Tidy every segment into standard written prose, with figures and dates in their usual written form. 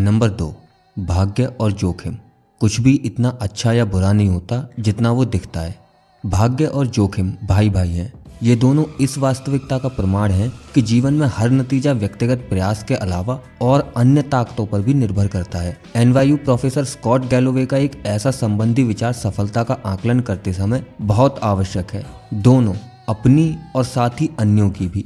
Number 2, भाग्य और जोखिम। कुछ भी इतना अच्छा या बुरा नहीं होता जितना वो दिखता है। भाग्य और जोखिम भाई भाई हैं। ये दोनों इस वास्तविकता का प्रमाण है कि जीवन में हर नतीजा व्यक्तिगत प्रयास के अलावा और अन्य ताकतों पर भी निर्भर करता है। NYU प्रोफेसर स्कॉट गैलोवे का एक ऐसा संबंधी विचार सफलता का आकलन करते समय बहुत आवश्यक है, दोनों अपनी और साथ ही अन्यों की भी।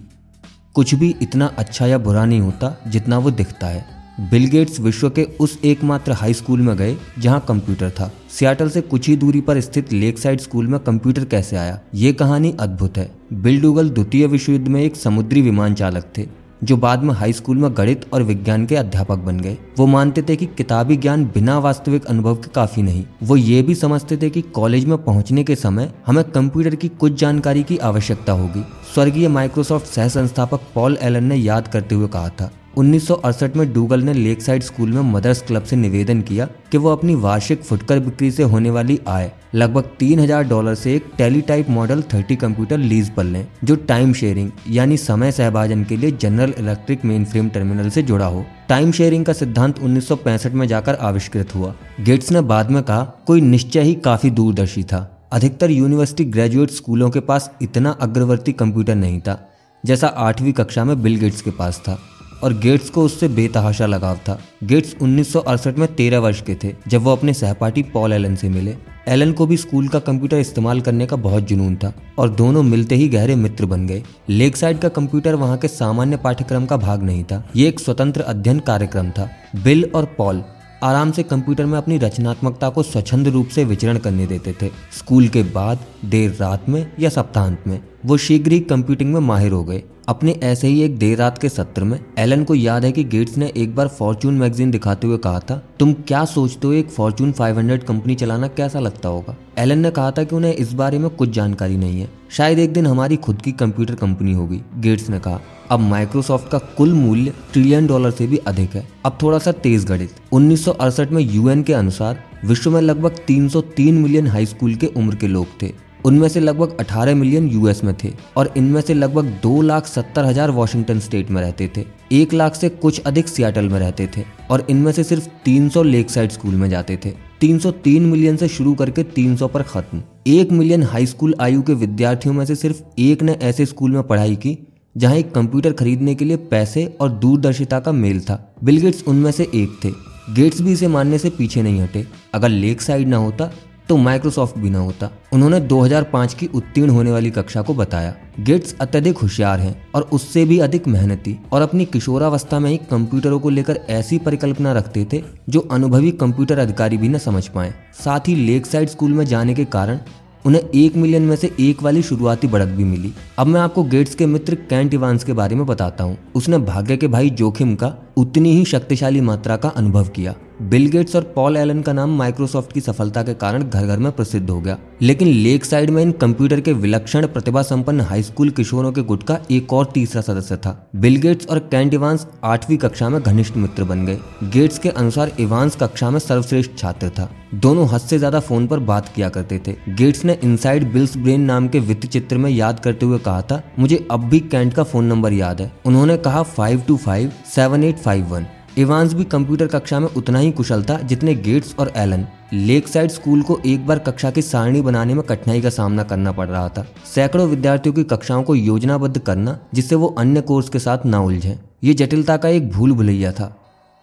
कुछ भी इतना अच्छा या बुरा नहीं होता जितना वो दिखता है। बिल गेट्स विश्व के उस एकमात्र हाई स्कूल में गए जहां कंप्यूटर था। सियाटल से कुछ ही दूरी पर स्थित लेकसाइड स्कूल में कंप्यूटर कैसे आया, ये कहानी अद्भुत है। बिल डूगल द्वितीय विश्व युद्ध में एक समुद्री विमान चालक थे जो बाद में हाई स्कूल में गणित और विज्ञान के अध्यापक बन गए। वो मानते थे कि किताबी ज्ञान बिना वास्तविक अनुभव के काफी नहीं। वो ये भी समझते थे कि कॉलेज में पहुंचने के समय हमें कंप्यूटर की कुछ जानकारी की आवश्यकता होगी। स्वर्गीय माइक्रोसॉफ्ट सह संस्थापक पॉल एलन ने याद करते हुए कहा था, 1968 में डूगल ने लेकसाइड स्कूल में मदर्स क्लब से निवेदन किया कि वो अपनी वार्षिक फुटकर बिक्री से होने वाली आय लगभग $3,000 से एक टेलीटाइप मॉडल 30 कंप्यूटर लीज पर लें जो टाइम शेयरिंग यानी समय सहभाजन के लिए जनरल इलेक्ट्रिक मेनफ्रेम टर्मिनल से जुड़ा हो। टाइम शेयरिंग का सिद्धांत 1965 में जाकर आविष्कृत हुआ। गेट्स ने बाद में कहा, कोई निश्चय ही काफी दूरदर्शी था। अधिकतर यूनिवर्सिटी ग्रेजुएट स्कूलों के पास इतना अग्रवर्ती कंप्यूटर नहीं था जैसा 8वीं कक्षा में बिल गेट्स के पास था, और गेट्स को उससे बेतहाशा लगाव था। गेट्स 1968 में 13 वर्ष के थे जब वो अपने सहपाठी पॉल एलन से मिले। एलन को भी स्कूल का कंप्यूटर इस्तेमाल करने का बहुत जुनून था और दोनों मिलते ही गहरे मित्र बन गए। लेकसाइड का कंप्यूटर वहां के सामान्य पाठ्यक्रम का भाग नहीं था, ये एक स्वतंत्र अध्ययन कार्यक्रम था। बिल और पॉल आराम से कंप्यूटर में अपनी रचनात्मकता को स्वच्छंद रूप से विचरण करने देते थे। स्कूल के बाद देर रात में या सप्ताहांत में वो शीघ्र ही कंप्यूटिंग में माहिर हो गए। अपने ऐसे ही एक देर रात के सत्र में एलन को याद है कि गेट्स ने एक बार फॉर्च्यून मैगजीन दिखाते हुए कहा था, तुम क्या सोचते हो एक फॉर्च्यून 500 कंपनी चलाना कैसा लगता होगा? एलन ने कहा था कि उन्हें इस बारे में कुछ जानकारी नहीं है, शायद एक दिन हमारी खुद की कंप्यूटर कंपनी होगी। गेट्स ने कहा, अब माइक्रोसॉफ्ट का कुल मूल्य $1 ट्रिलियन से भी अधिक है। अब थोड़ा सा तेज गणित। 1968 में UN के अनुसार विश्व में लगभग 303 मिलियन हाई स्कूल के उम्र के लोग थे। उनमें से लगभग 18 मिलियन US में थे और इनमें से लगभग 2,70,000 वॉशिंगटन स्टेट में रहते थे। 1 लाख से कुछ अधिक सियाटल में रहते थे और इनमें से सिर्फ 300 लेकसाइड स्कूल में जाते थे। 303 मिलियन से शुरू करके 300 पर खत्म। 1 मिलियन हाई स्कूल आयु के विद्यार्थियों में से सिर्फ 1 ने ऐसे स्कूल में पढ़ाई की जहां एक कंप्यूटर खरीदने के लिए पैसे और दूरदर्शिता का मेल था। बिल गेट्स उनमें से एक थे। गेट्स भी इसे मानने से पीछे नहीं हटे, अगर लेकसाइड ना होता तो माइक्रोसॉफ्ट भी ना होता। उन्होंने 2005 की उत्तीर्ण होने वाली कक्षा को बताया। गेट्स अत्यधिक होशियार हैं और उससे भी अधिक मेहनती, और अपनी किशोरावस्था में ही कंप्यूटरों को लेकर ऐसी परिकल्पना रखते थे जो अनुभवी कंप्यूटर अधिकारी भी न समझ पाए। साथ ही लेकसाइड स्कूल में जाने के कारण उन्हें 1 मिलियन में से 1 वाली शुरुआती बढ़त भी मिली। अब मैं आपको गेट्स के मित्र केंट इवांस के बारे में बताता हूँ। उसने भाग्य के भाई जोखिम का उतनी ही शक्तिशाली मात्रा का अनुभव किया। बिल गेट्स और पॉल एलन का नाम माइक्रोसॉफ्ट की सफलता के कारण घर घर में प्रसिद्ध हो गया, लेकिन लेकसाइड में इन कंप्यूटर के विलक्षण प्रतिभा संपन्न हाई स्कूल किशोरों के गुट का एक और तीसरा सदस्य था। बिल गेट्स और केंट इवांस 8वीं कक्षा में घनिष्ठ मित्र बन गए। गेट्स के अनुसार इवांस कक्षा में सर्वश्रेष्ठ छात्र था। दोनों हद से ज्यादा फोन पर बात किया करते थे। गेट्स ने इनसाइड बिल्स ब्रेन नाम के वृत्त चित्र में याद करते हुए कहा था, मुझे अब भी केंट का फोन नंबर याद है। उन्होंने कहा 525-7851। इवांस भी कंप्यूटर कक्षा में उतना ही कुशल था जितने गेट्स और एलन। लेकसाइड स्कूल को एक बार कक्षा की सारणी बनाने में कठिनाई का सामना करना पड़ रहा था। सैकड़ों विद्यार्थियों की कक्षाओं को योजनाबद्ध करना जिससे वो अन्य कोर्स के साथ ना उलझे, ये जटिलता का एक भूल भुलैया था।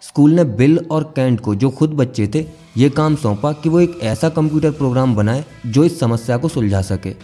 स्कूल ने बिल और केंट को, जो खुद बच्चे थे, ये काम सौंपा कि वो एक ऐसा कंप्यूटर प्रोग्राम बनाए जो इस समस्या को सुलझा सके,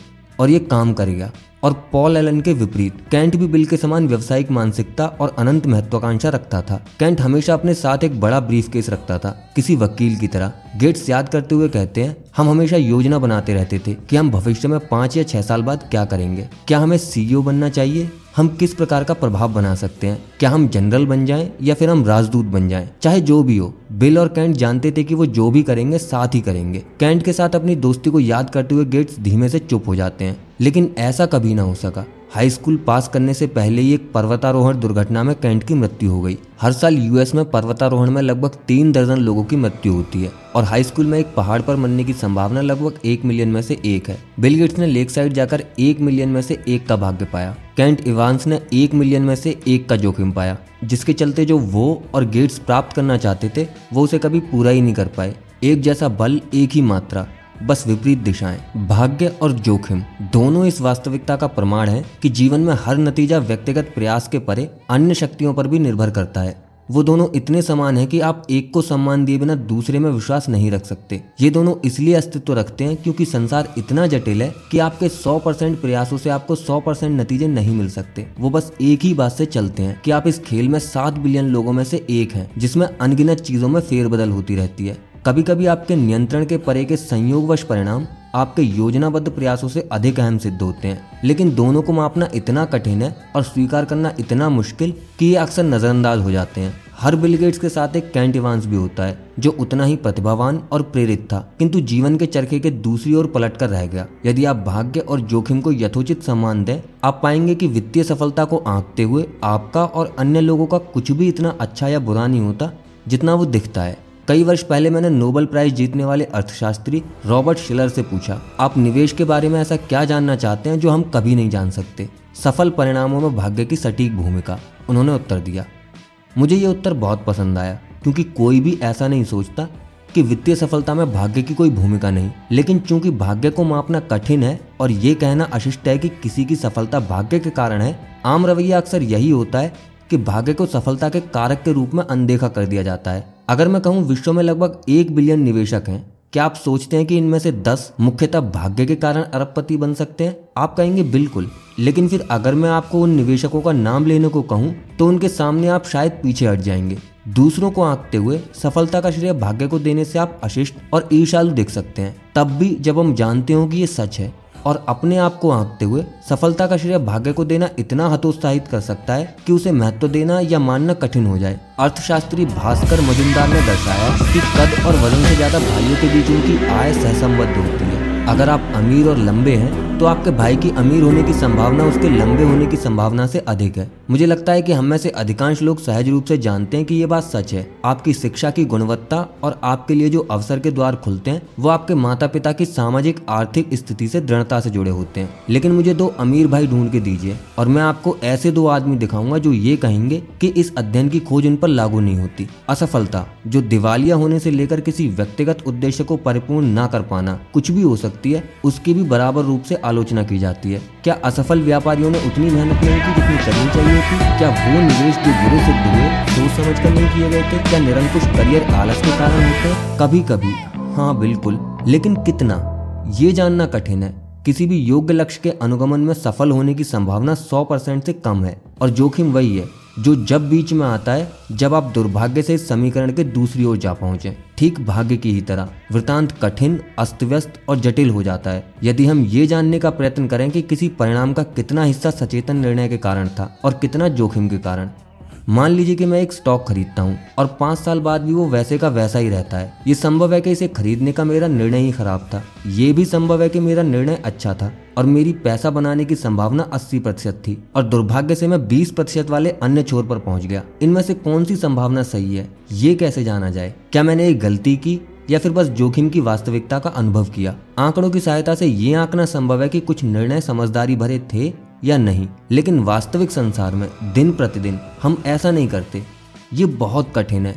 और ये काम कर गया। और पॉल एलन के विपरीत केंट भी बिल के समान व्यवसायिक मानसिकता और अनंत महत्वाकांक्षा रखता था। केंट हमेशा अपने साथ एक बड़ा ब्रीफकेस रखता था, किसी वकील की तरह। गेट्स याद करते हुए कहते हैं, हम हमेशा योजना बनाते रहते थे कि हम भविष्य में 5 या 6 साल बाद क्या करेंगे। क्या हमें CEO बनना चाहिए? हम किस प्रकार का प्रभाव बना सकते हैं? क्या हम जनरल बन जाएं या फिर हम राजदूत बन जाएं? चाहे जो भी हो, बिल और केंट जानते थे कि वो जो भी करेंगे साथ ही करेंगे। केंट के साथ अपनी दोस्ती को याद करते हुए गेट्स धीमे से चुप हो जाते हैं, लेकिन ऐसा कभी ना हो सका। हाई स्कूल पास करने से पहले ही एक पर्वतारोहण दुर्घटना में केंट की मृत्यु हो गई। हर साल US में पर्वतारोहण में लगभग 3 दर्जन लोगों की मृत्यु होती है और हाई स्कूल में एक पहाड़ पर मरने की संभावना लगभग 1 मिलियन में से 1 है। बिल गेट्स ने लेकसाइड जाकर 1 मिलियन में से 1 का भाग्य पाया। केंट इवांस ने 1 मिलियन में से 1 का जोखिम पाया, जिसके चलते जो वो और गेट्स प्राप्त करना चाहते थे वो उसे कभी पूरा ही नहीं कर पाए। एक जैसा बल, एक ही मात्रा, बस विपरीत दिशाएं। भाग्य और जोखिम दोनों इस वास्तविकता का प्रमाण है कि जीवन में हर नतीजा व्यक्तिगत प्रयास के परे अन्य शक्तियों पर भी निर्भर करता है। वो दोनों इतने समान हैं कि आप एक को सम्मान दिए बिना दूसरे में विश्वास नहीं रख सकते। ये दोनों इसलिए अस्तित्व रखते हैं क्योंकि संसार इतना जटिल है कि आपके 100% प्रयासों से आपको 100% नतीजे नहीं मिल सकते। वो बस एक ही बात से चलते हैं कि आप इस खेल में 7 बिलियन लोगों में से एक हैं, जिसमें अनगिनत चीजों में फेरबदल होती रहती है। कभी कभी आपके नियंत्रण के परे के संयोगवश परिणाम आपके योजनाबद्ध प्रयासों से अधिक अहम सिद्ध होते हैं, लेकिन दोनों को मापना इतना कठिन है और स्वीकार करना इतना मुश्किल कि ये अक्सर नजरअंदाज हो जाते हैं। हर बिल गेट्स के साथ एक केंट इवांस भी होता है, जो उतना ही प्रतिभावान और प्रेरित था, किंतु जीवन के चरखे के दूसरी ओर पलट कर रह गया। यदि आप भाग्य और जोखिम को यथोचित सम्मान दें, आप पाएंगे कि वित्तीय सफलता को आंकते हुए आपका और अन्य लोगों का कुछ भी इतना अच्छा या बुरा नहीं होता जितना वो दिखता है। कई वर्ष पहले मैंने नोबेल प्राइज जीतने वाले अर्थशास्त्री रॉबर्ट शिलर से पूछा, आप निवेश के बारे में ऐसा क्या जानना चाहते हैं जो हम कभी नहीं जान सकते? सफल परिणामों में भाग्य की सटीक भूमिका। उन्होंने उत्तर दिया। मुझे ये उत्तर बहुत पसंद आया, क्योंकि कोई भी ऐसा नहीं सोचता कि वित्तीय सफलता में भाग्य की कोई भूमिका नहीं। लेकिन चूंकि भाग्य को मापना कठिन है और ये कहना अशिष्ट है कि किसी की सफलता भाग्य के कारण है, आम रवैया अक्सर यही होता है कि भाग्य को सफलता के कारक के रूप में अनदेखा कर दिया जाता है। अगर मैं कहूं विश्व में लगभग 1 बिलियन निवेशक हैं, क्या आप सोचते हैं कि इनमें से 10 मुख्यतः भाग्य के कारण अरबपति बन सकते हैं? आप कहेंगे बिल्कुल। लेकिन फिर अगर मैं आपको उन निवेशकों का नाम लेने को कहूं तो उनके सामने आप शायद पीछे हट जाएंगे। दूसरों को आंकते हुए सफलता का श्रेय भाग्य को देने से आप अशिष्ट और ईर्ष्यालु दिख सकते हैं, तब भी जब हम जानते हो कि ये सच है। और अपने आप को आंकते हुए सफलता का श्रेय भाग्य को देना इतना हतोत्साहित कर सकता है कि उसे महत्व देना या मानना कठिन हो जाए। अर्थशास्त्री भास्कर मजुमदार ने दर्शाया कि कद और वजन से ज्यादा भाइयों के बीच उनकी आय सहसंबद्ध होती है। अगर आप अमीर और लंबे हैं तो आपके भाई की अमीर होने की संभावना उसके लंबे होने की संभावना से अधिक है। मुझे लगता है कि हम में से अधिकांश लोग सहज रूप से जानते हैं कि ये बात सच है। आपकी शिक्षा की गुणवत्ता और आपके लिए जो अवसर के द्वार खुलते हैं वो आपके माता पिता की सामाजिक आर्थिक स्थिति से दृढ़ता से जुड़े होते हैं। लेकिन मुझे 2 अमीर भाई ढूंढ के दीजिए और मैं आपको ऐसे 2 आदमी दिखाऊंगा जो ये कहेंगे कि इस अध्ययन की खोज उन पर लागू नहीं होती। असफलता, जो दिवालिया होने से लेकर किसी व्यक्तिगत उद्देश्य को परिपूर्ण ना कर पाना, कुछ भी हो सकती है, उसकी भी बराबर रूप से आलोचना की जाती है। क्या असफल व्यापारियों ने उतनी मेहनत नहीं की जितनी करनी चाहिए थी? क्या वो निवेश जो बुरे सिद्ध हुए सोच समझ कर नहीं किए गए थे? क्या निरंकुश करियर आलस के कारण होते हैं? कभी कभी हाँ, बिल्कुल। लेकिन कितना, ये जानना कठिन है। किसी भी योग्य लक्ष्य के अनुगमन में सफल होने की संभावना 100% से कम है। और जोखिम वही है जो जब बीच में आता है, जब आप दुर्भाग्य से इस समीकरण के दूसरी ओर जा पहुंचे। ठीक भाग्य की ही तरह वृतांत कठिन, अस्तव्यस्त और जटिल हो जाता है यदि हम ये जानने का प्रयत्न करें कि किसी परिणाम का कितना हिस्सा सचेतन निर्णय के कारण था और कितना जोखिम के कारण। मान लीजिए कि मैं एक स्टॉक खरीदता हूँ और 5 साल बाद भी वो वैसे का वैसा ही रहता है। ये संभव है कि इसे खरीदने का मेरा निर्णय ही खराब था। ये भी संभव है कि मेरा निर्णय अच्छा था और मेरी पैसा बनाने की संभावना 80% थी और दुर्भाग्य से मैं 20% वाले अन्य छोर पर पहुंच गया। इनमें से कौन सी संभावना सही है, ये कैसे जाना जाए? क्या मैंने एक गलती की या फिर बस जोखिम की वास्तविकता का अनुभव किया? आंकड़ों की सहायता से ये आंकना संभव है कि कुछ निर्णय समझदारी भरे थे या नहीं, लेकिन वास्तविक संसार में दिन प्रतिदिन हम ऐसा नहीं करते। ये बहुत कठिन है।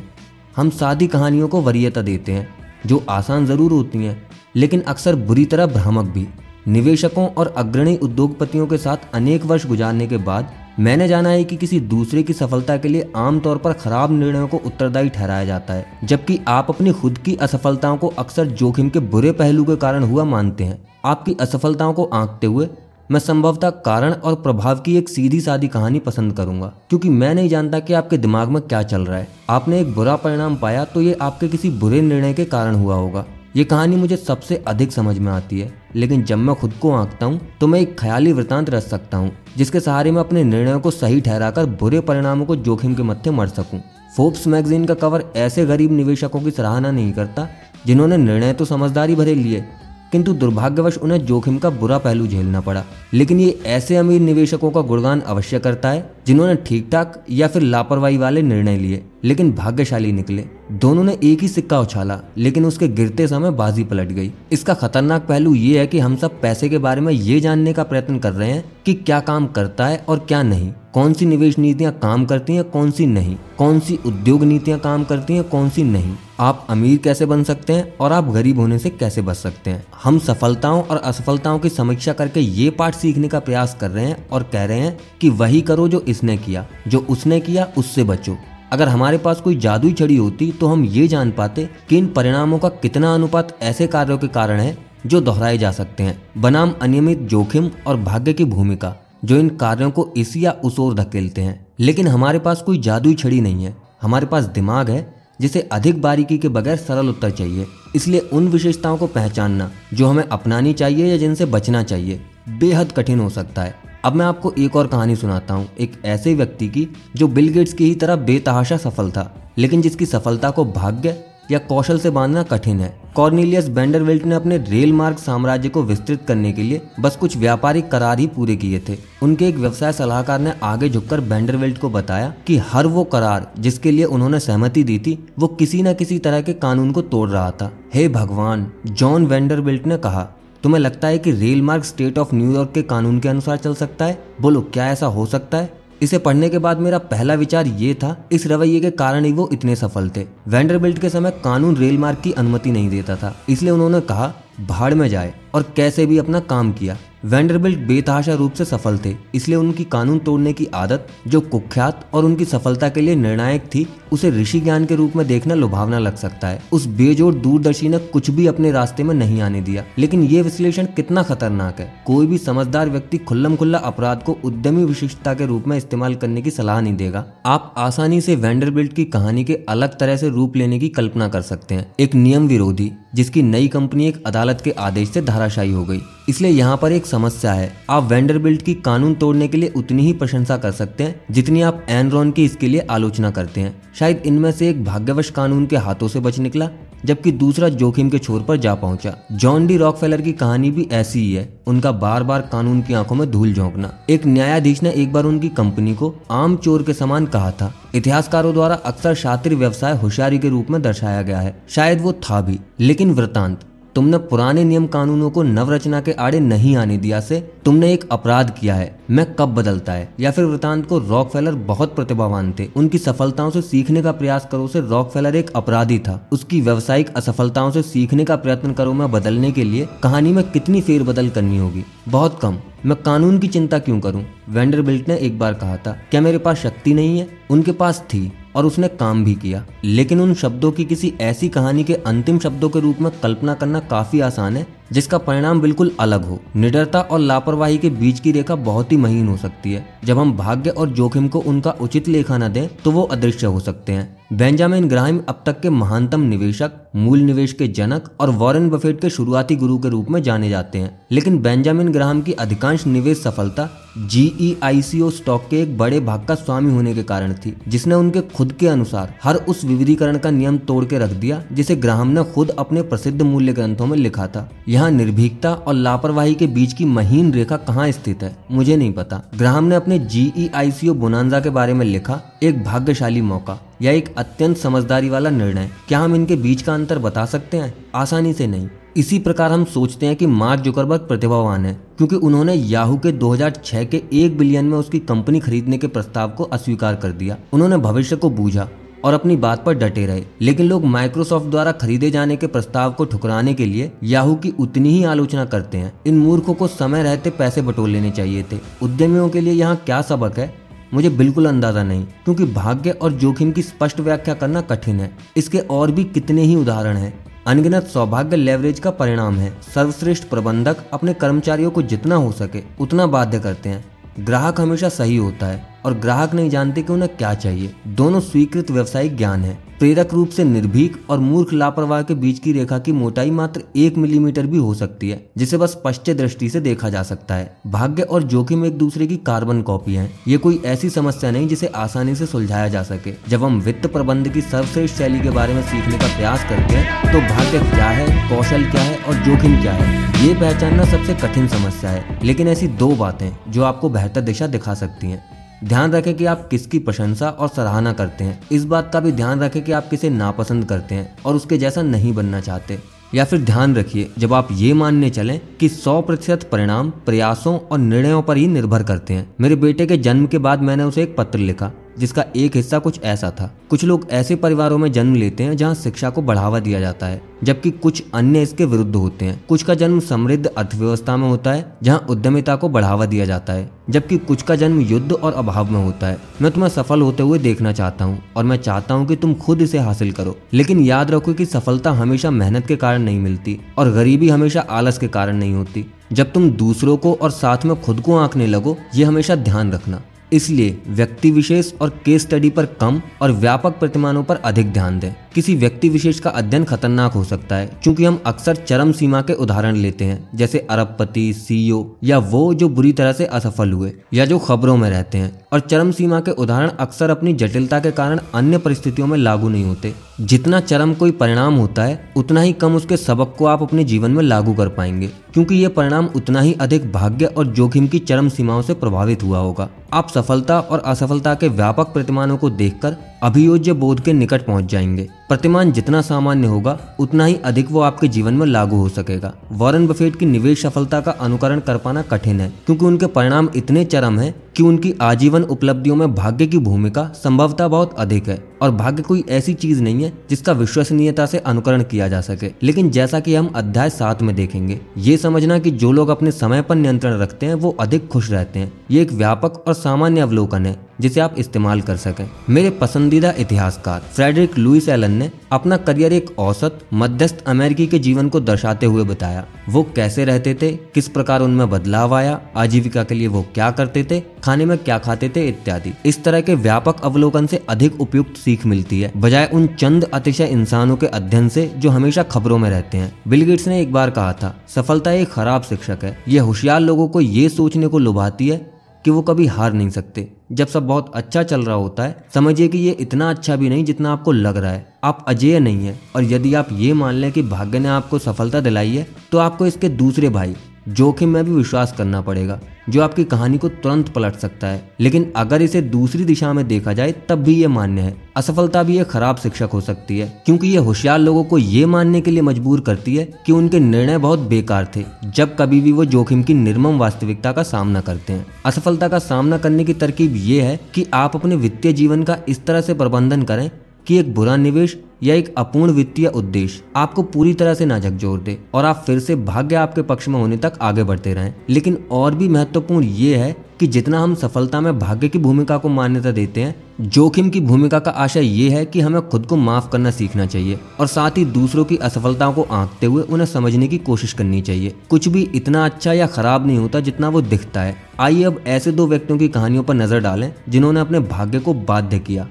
हम सादी कहानियों को वरीयता देते हैं, जो आसान जरूर होती हैं लेकिन अक्सर बुरी तरह भ्रामक भी। निवेशकों और अग्रणी उद्योगपतियों के साथ अनेक वर्ष गुजारने के बाद मैंने जाना है कि किसी दूसरे की सफलता के लिए आमतौर पर खराब निर्णयों को उत्तरदायी ठहराया जाता है, जबकि आप अपनी खुद की असफलताओं को अक्सर जोखिम के बुरे पहलू के कारण हुआ मानते हैं। आपकी असफलताओं को आंकते हुए मैं संभवतः कारण और प्रभाव की एक सीधी सादी कहानी पसंद करूंगा, क्योंकि मैं नहीं जानता कि आपके दिमाग में क्या चल रहा है। आपने एक बुरा परिणाम पाया तो ये आपके किसी बुरे निर्णय के कारण हुआ होगा। ये कहानी मुझे सबसे अधिक समझ में आती है, लेकिन जब मैं खुद को आंकता हूँ तो मैं एक ख्याली वृत्तांत रच सकता हूँ जिसके सहारे मैं अपने निर्णयों को सही ठहराकर बुरे परिणामों को जोखिम के मत्थे मर सकूँ। फोर्ब्स मैगजीन का कवर ऐसे गरीब निवेशकों की सराहना नहीं करता जिन्होंने निर्णय तो समझदारी भरे लिए, किंतु दुर्भाग्यवश उन्हें जोखिम का बुरा पहलू झेलना पड़ा। लेकिन ये ऐसे अमीर निवेशकों का गुणगान अवश्य करता है जिन्होंने ठीक ठाक या फिर लापरवाही वाले निर्णय लिए लेकिन भाग्यशाली निकले। दोनों ने एक ही सिक्का उछाला लेकिन उसके गिरते समय बाजी पलट गई। इसका खतरनाक पहलू ये है कि हम सब पैसे के बारे में ये जानने का प्रयत्न कर रहे हैं कि क्या काम करता है और क्या नहीं, कौन सी निवेश नीतियाँ काम करती हैं कौन सी नहीं, कौन सी उद्योग नीतियाँ काम करती हैं कौन सी नहीं, आप अमीर कैसे बन सकते हैं और आप गरीब होने से कैसे बच सकते हैं। हम सफलताओं और असफलताओं की समीक्षा करके ये पाठ सीखने का प्रयास कर रहे हैं और कह रहे हैं कि वही करो जो इसने किया, जो उसने किया उससे बचो। अगर हमारे पास कोई जादुई छड़ी होती तो हम ये जान पाते कि इन परिणामों का कितना अनुपात ऐसे कार्यों के कारण है जो दोहराए जा सकते हैं बनाम अनियमित जोखिम और भाग्य की भूमिका जो इन कार्यों को इस या उस ओर धकेलते हैं। लेकिन हमारे पास कोई जादुई छड़ी नहीं है, हमारे पास दिमाग है जिसे अधिक बारीकी के बगैर सरल उत्तर चाहिए। इसलिए उन विशेषताओं को पहचानना जो हमें अपनानी चाहिए या जिनसे बचना चाहिए बेहद कठिन हो सकता है। अब मैं आपको एक और कहानी सुनाता हूँ, एक ऐसे व्यक्ति की जो बिल गेट्स की ही तरह बेतहाशा सफल था लेकिन जिसकी सफलता को भाग्य या कौशल से बांधना कठिन है। कॉर्नेलियस वैंडरबिल्ट ने अपने रेल मार्ग साम्राज्य को विस्तृत करने के लिए बस कुछ व्यापारिक करार ही पूरे किए थे। उनके एक व्यवसाय सलाहकार ने आगे झुककर वैंडरबिल्ट को बताया कि हर वो करार जिसके लिए उन्होंने सहमति दी थी वो किसी न किसी तरह के कानून को तोड़ रहा था। हे भगवान, जॉन वैंडरबिल्ट ने कहा, तुम्हें लगता है कि रेल मार्ग स्टेट ऑफ न्यूयॉर्क के कानून के अनुसार चल सकता है? बोलो, क्या ऐसा हो सकता है? इसे पढ़ने के बाद मेरा पहला विचार ये था, इस रवैये के कारण ही वो इतने सफल थे। वैंडरबिल्ट के समय कानून रेल मार्ग की अनुमति नहीं देता था, इसलिए उन्होंने कहा भाड़ में जाए और कैसे भी अपना काम किया। वैंडरबिल्ट बेतहाशा रूप से सफल थे, इसलिए उनकी कानून तोड़ने की आदत जो कुख्यात और उनकी सफलता के लिए निर्णायक थी उसे ऋषि ज्ञान के रूप में देखना लुभावना लग सकता है। उस बेजोड़ दूरदर्शी ने कुछ भी अपने रास्ते में नहीं आने दिया। लेकिन ये विश्लेषण कितना खतरनाक है। कोई भी समझदार व्यक्ति खुल्लम खुल्ला अपराध को उद्यमी विशिष्टता के रूप में इस्तेमाल करने की सलाह नहीं देगा। आप आसानी से वैंडरबिल्ट की कहानी के अलग तरह से रूप लेने की कल्पना कर सकते हैं, एक नियम विरोधी जिसकी नई कंपनी एक अदालत के आदेश से धाराशायी हो गई। इसलिए यहाँ पर एक समस्या है, आप वैंडरबिल्ट की कानून तोड़ने के लिए उतनी ही प्रशंसा कर सकते हैं जितनी आप एनरॉन की इसके लिए आलोचना करते हैं। शायद इनमें से एक भाग्यवश कानून के हाथों से बच निकला जबकि दूसरा जोखिम के छोर पर जा पहुंचा। जॉन डी रॉकफेलर की कहानी भी ऐसी ही है, उनका बार बार कानून की आंखों में धूल झोंकना। एक न्यायाधीश ने एक बार उनकी कंपनी को आम चोर के समान कहा था। इतिहासकारों द्वारा अक्सर शातिर व्यवसाय होशियारी के रूप में दर्शाया गया है, शायद वो था भी। लेकिन वृतांत, तुमने पुराने नियम कानूनों को नवरचना के आड़े नहीं आने दिया से तुमने एक अपराध किया है, मैं कब बदलता है। या फिर वृतांत को रॉकफेलर बहुत प्रतिभावान थे, उनकी सफलताओं से सीखने का प्रयास करो से रॉकफेलर एक अपराधी था। उसकी व्यावसायिक असफलताओं से सीखने का प्रयत्न करो में बदलने के लिए कहानी में कितनी फेरबदल करनी होगी? बहुत कम। मैं कानून की चिंता क्यों करूं? वैंडरबिल्ट ने एक बार कहा था। क्या मेरे पास शक्ति नहीं है? उनके पास थी और उसने काम भी किया। लेकिन उन शब्दों की किसी ऐसी कहानी के अंतिम शब्दों के रूप में कल्पना करना काफी आसान है जिसका परिणाम बिल्कुल अलग हो। निडरता और लापरवाही के बीच की रेखा बहुत ही महीन हो सकती है। जब हम भाग्य और जोखिम को उनका उचित लेखा न दें तो वो अदृश्य हो सकते हैं। बेंजामिन ग्राहम अब तक के महानतम निवेशक, मूल निवेश के जनक और वॉरेन बफेट के शुरुआती गुरु के रूप में जाने जाते हैं। लेकिन बेंजामिन ग्राहम की अधिकांश निवेश सफलता GEICO स्टॉक के एक बड़े भाग का स्वामी होने के कारण थी, जिसने उनके खुद के अनुसार हर उस विविधीकरण का नियम तोड़ के रख दिया जिसे ग्राहम ने खुद अपने प्रसिद्ध मूल्य ग्रंथों में लिखा था। यहाँ निर्भीकता और लापरवाही के बीच की महीन रेखा कहाँ स्थित है मुझे नहीं पता। ग्राहम ने अपने GEICO बोनांजा के बारे में लिखा, एक भाग्यशाली मौका या एक अत्यंत समझदारी वाला निर्णय। क्या हम इनके बीच का अंतर बता सकते हैं? आसानी से नहीं। इसी प्रकार हम सोचते हैं कि मार्क जुकरबर्ग प्रतिभावान है क्योंकि उन्होंने याहू के 2006 के 1 बिलियन में उसकी कंपनी खरीदने के प्रस्ताव को अस्वीकार कर दिया। उन्होंने भविष्य को बूझा और अपनी बात पर डटे रहे। लेकिन लोग माइक्रोसॉफ्ट द्वारा खरीदे जाने के प्रस्ताव को ठुकराने के लिए याहू की उतनी ही आलोचना करते हैं। इन मूर्खों को समय रहते पैसे बटोर लेने चाहिए थे। उद्यमियों के लिए यहाँ क्या सबक है मुझे बिल्कुल अंदाजा नहीं, क्योंकि भाग्य और जोखिम की स्पष्ट व्याख्या करना कठिन है। इसके और भी कितने ही उदाहरण हैं। अनगिनत सौभाग्य लेवरेज का परिणाम है। सर्वश्रेष्ठ प्रबंधक अपने कर्मचारियों को जितना हो सके उतना बाध्य करते हैं। ग्राहक हमेशा सही होता है और ग्राहक नहीं जानते कि उन्हें क्या चाहिए। दोनों स्वीकृत व्यावसायिक ज्ञान है। प्रेरक रूप से निर्भीक और मूर्ख लापरवाह के बीच की रेखा की मोटाई मात्र 1 मिलीमीटर भी हो सकती है, जिसे बस स्पष्ट दृष्टि से देखा जा सकता है। भाग्य और जोखिम एक दूसरे की कार्बन कॉपी हैं। ये कोई ऐसी समस्या नहीं जिसे आसानी से सुलझाया जा सके। जब हम वित्त प्रबंध की सर्वश्रेष्ठ शैली के बारे में सीखने का प्रयास करते हैं तो भाग्य क्या है, कौशल क्या है और जोखिम क्या है, ये पहचानना सबसे कठिन समस्या है। लेकिन ऐसी 2 बातें जो आपको बेहतर दिशा दिखा सकती है। ध्यान रखें कि आप किसकी प्रशंसा और सराहना करते हैं। इस बात का भी ध्यान रखें कि आप किसे नापसंद करते हैं और उसके जैसा नहीं बनना चाहते। या फिर ध्यान रखिए, जब आप ये मानने चलें कि 100% परिणाम प्रयासों और निर्णयों पर ही निर्भर करते हैं। मेरे बेटे के जन्म के बाद मैंने उसे एक पत्र लिखा जिसका एक हिस्सा कुछ ऐसा था। कुछ लोग ऐसे परिवारों में जन्म लेते हैं जहां शिक्षा को बढ़ावा दिया जाता है, जबकि कुछ अन्य इसके विरुद्ध होते हैं। कुछ का जन्म समृद्ध अर्थव्यवस्था में होता है जहां उद्यमिता को बढ़ावा दिया जाता है, जबकि कुछ का जन्म युद्ध और अभाव में होता है। मैं तुम्हें सफल होते हुए देखना चाहता हूं और मैं चाहता हूं कि तुम खुद इसे हासिल करो, लेकिन याद रखो कि सफलता हमेशा मेहनत के कारण नहीं मिलती और गरीबी हमेशा आलस के कारण नहीं होती। जब तुम दूसरों को और साथ में खुद को आंकने लगो, ये हमेशा ध्यान रखना। इसलिए व्यक्ति विशेष और केस स्टडी पर कम और व्यापक प्रतिमानों पर अधिक ध्यान दें। किसी व्यक्ति विशेष का अध्ययन खतरनाक हो सकता है क्योंकि हम अक्सर चरम सीमा के उदाहरण लेते हैं, जैसे अरबपति, सीईओ या वो जो बुरी तरह से असफल हुए या जो खबरों में रहते हैं। और चरम सीमा के उदाहरण अक्सर अपनी जटिलता के कारण अन्य परिस्थितियों में लागू नहीं होते। जितना चरम कोई परिणाम होता है, उतना ही कम उसके सबक को आप अपने जीवन में लागू कर पाएंगे, क्योंकि ये परिणाम उतना ही अधिक भाग्य और जोखिम की चरम सीमाओं से प्रभावित हुआ होगा। आप सफलता और असफलता के व्यापक प्रतिमानों को देखकर अभियोज्य बोध के निकट पहुंच जाएंगे। प्रतिमान जितना सामान्य होगा, उतना ही अधिक वो आपके जीवन में लागू हो सकेगा। वॉरेन बफेट की निवेश सफलता का अनुकरण कर पाना कठिन है क्योंकि उनके परिणाम इतने चरम हैं कि उनकी आजीवन उपलब्धियों में भाग्य की भूमिका संभवतः बहुत अधिक है। और भाग्य कोई ऐसी चीज नहीं है जिसका विश्वसनीयता से अनुकरण किया जा सके। लेकिन जैसा कि हम अध्याय 7 में देखेंगे, ये समझना कि जो लोग अपने समय पर नियंत्रण रखते हैं वो अधिक खुश रहते हैं, ये एक व्यापक और सामान्य अवलोकन है जिसे आप इस्तेमाल कर सकें। मेरे पसंदीदा इतिहासकार फ्रेडरिक लुईस एलन ने अपना करियर एक औसत मध्यस्थ अमेरिकी के जीवन को दर्शाते हुए बताया। वो कैसे रहते थे, किस प्रकार उनमें बदलाव आया, आजीविका के लिए वो क्या करते थे, खाने में क्या खाते थे इत्यादि। इस तरह के व्यापक अवलोकन से अधिक उपयुक्त सीख मिलती है, बजाय उन चंद अतिशय इंसानों के अध्ययन से जो हमेशा खबरों में रहते हैं। बिल गेट्स ने एक बार कहा था, सफलता एक खराब शिक्षक है। ये होशियार लोगों को ये सोचने को लुभाती है कि वो कभी हार नहीं सकते। जब सब बहुत अच्छा चल रहा होता है, समझिए कि ये इतना अच्छा भी नहीं जितना आपको लग रहा है। आप अजेय नहीं है। और यदि आप ये मान लें कि भाग्य ने आपको सफलता दिलाई है, तो आपको इसके दूसरे भाई जोखिम में भी विश्वास करना पड़ेगा, जो आपकी कहानी को तुरंत पलट सकता है। लेकिन अगर इसे दूसरी दिशा में देखा जाए, तब भी ये मान्य है। असफलता भी एक खराब शिक्षक हो सकती है, क्योंकि ये होशियार लोगों को ये मानने के लिए मजबूर करती है कि उनके निर्णय बहुत बेकार थे, जब कभी भी वो जोखिम की निर्मम वास्तविकता का सामना करते हैं। असफलता का सामना करने की तरकीब ये है कि आप अपने वित्तीय जीवन का इस तरह से प्रबंधन करें कि एक बुरा निवेश या एक अपूर्ण वित्तीय उद्देश्य आपको पूरी तरह से ना झकझोर दे और आप फिर से भाग्य आपके पक्ष में होने तक आगे बढ़ते रहें। लेकिन और भी महत्वपूर्ण ये है कि जितना हम सफलता में भाग्य की भूमिका को मान्यता देते हैं, जोखिम की भूमिका का आशय ये है कि हमें खुद को माफ करना सीखना चाहिए और साथ ही दूसरों की असफलताओं को आंकते हुए उन्हें समझने की कोशिश करनी चाहिए। कुछ भी इतना अच्छा या खराब नहीं होता जितना वो दिखता है। आइए अब ऐसे 2 व्यक्तियों की कहानियों पर नजर डालें जिन्होंने अपने भाग्य को बाध्य किया।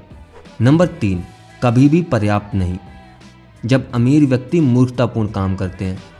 नंबर 3, कभी भी पर्याप्त नहीं। जब अमीर व्यक्ति मूर्खतापूर्ण काम करते हैं,